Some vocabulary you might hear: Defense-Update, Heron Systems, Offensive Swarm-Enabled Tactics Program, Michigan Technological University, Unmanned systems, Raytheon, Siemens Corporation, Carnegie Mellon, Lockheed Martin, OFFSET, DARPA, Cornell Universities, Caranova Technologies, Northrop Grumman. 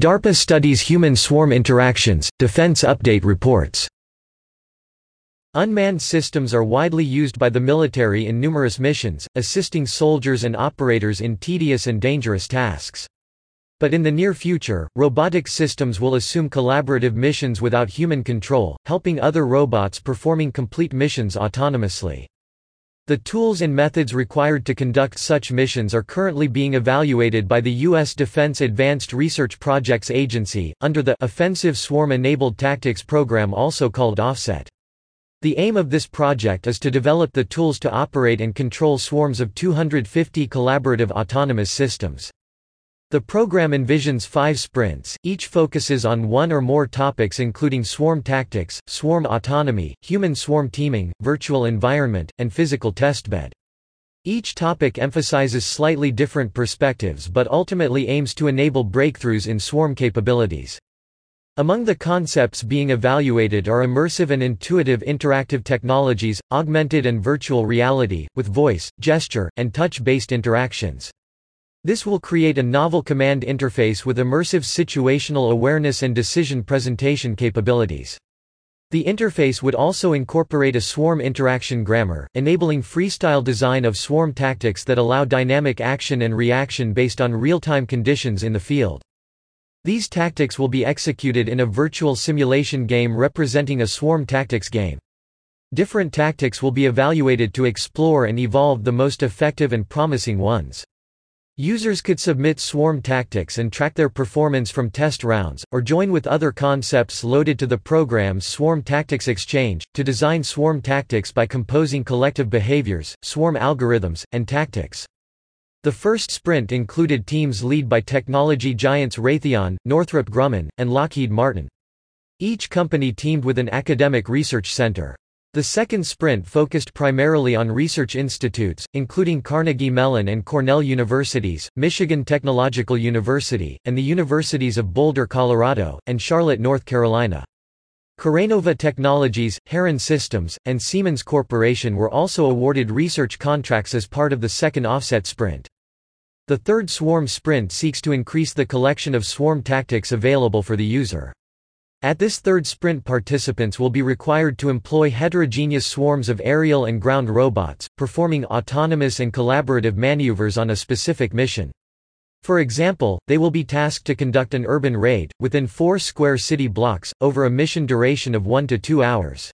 DARPA studies human swarm interactions, defense update reports. Unmanned systems are widely used by the military in numerous missions, assisting soldiers and operators in tedious and dangerous tasks. But in the near future, robotic systems will assume collaborative missions without human control, helping other robots performing complete missions autonomously. The tools and methods required to conduct such missions are currently being evaluated by the U.S. Defense Advanced Research Projects Agency, under the Offensive Swarm-Enabled Tactics Program, also called OFFSET. The aim of this project is to develop the tools to operate and control swarms of 250 collaborative autonomous systems. The program envisions 5 sprints, each focuses on one or more topics including swarm tactics, swarm autonomy, human swarm teaming, virtual environment, and physical testbed. Each topic emphasizes slightly different perspectives but ultimately aims to enable breakthroughs in swarm capabilities. Among the concepts being evaluated are immersive and intuitive interactive technologies, augmented and virtual reality, with voice, gesture, and touch-based interactions. This will create a novel command interface with immersive situational awareness and decision presentation capabilities. The interface would also incorporate a swarm interaction grammar, enabling freestyle design of swarm tactics that allow dynamic action and reaction based on real-time conditions in the field. These tactics will be executed in a virtual simulation game representing a swarm tactics game. Different tactics will be evaluated to explore and evolve the most effective and promising ones. Users could submit swarm tactics and track their performance from test rounds, or join with other concepts loaded to the program's Swarm Tactics Exchange, to design swarm tactics by composing collective behaviors, swarm algorithms, and tactics. The first sprint included teams led by technology giants Raytheon, Northrop Grumman, and Lockheed Martin. Each company teamed with an academic research center. The second sprint focused primarily on research institutes, including Carnegie Mellon and Cornell Universities, Michigan Technological University, and the Universities of Boulder, Colorado, and Charlotte, North Carolina. Caranova Technologies, Heron Systems, and Siemens Corporation were also awarded research contracts as part of the second OFFSET sprint. The third swarm sprint seeks to increase the collection of swarm tactics available for the user. At this third sprint, participants will be required to employ heterogeneous swarms of aerial and ground robots, performing autonomous and collaborative maneuvers on a specific mission. For example, they will be tasked to conduct an urban raid, within 4 square city blocks, over a mission duration of 1 to 2 hours.